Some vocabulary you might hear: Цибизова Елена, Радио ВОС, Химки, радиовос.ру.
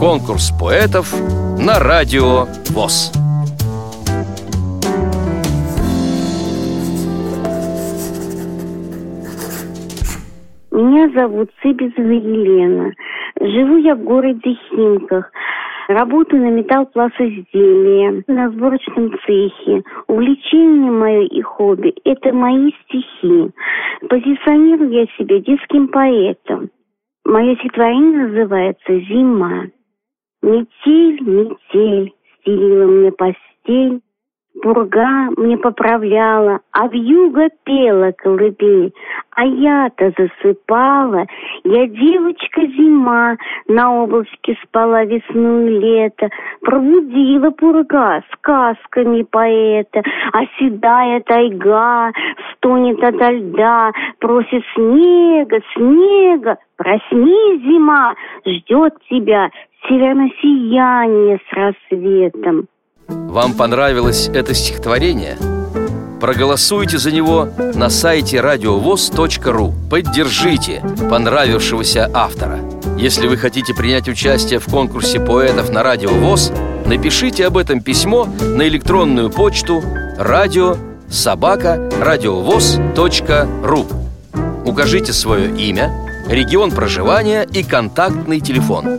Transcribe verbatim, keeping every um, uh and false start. Конкурс поэтов на Радио ВОС. Меня зовут Цибизова Елена. Живу я в городе Химках. Работаю на металлпластизделия, на сборочном цехе. Увлечение мое и хобби – это мои стихи. Позиционирую я себя детским поэтом. Мое стихотворение называется «Зима». Метель, метель, стелила мне постель, пурга мне поправляла, а вьюга пела колыбель, а я-то засыпала. Я девочка зима, на облачке спала весну и лето, пробудила пурга сказками поэта, а седая тайга стонет ото льда, просит снега, снега, проснись, зима, ждет тебя северное сияние с рассветом. Вам понравилось это стихотворение? Проголосуйте за него на сайте радио вос точка ру. Поддержите понравившегося автора. Если вы хотите принять участие в конкурсе поэтов на Радио ВОС, напишите об этом письмо на электронную почту радио собака радиовос точка ру. Укажите свое имя, регион проживания и контактный телефон.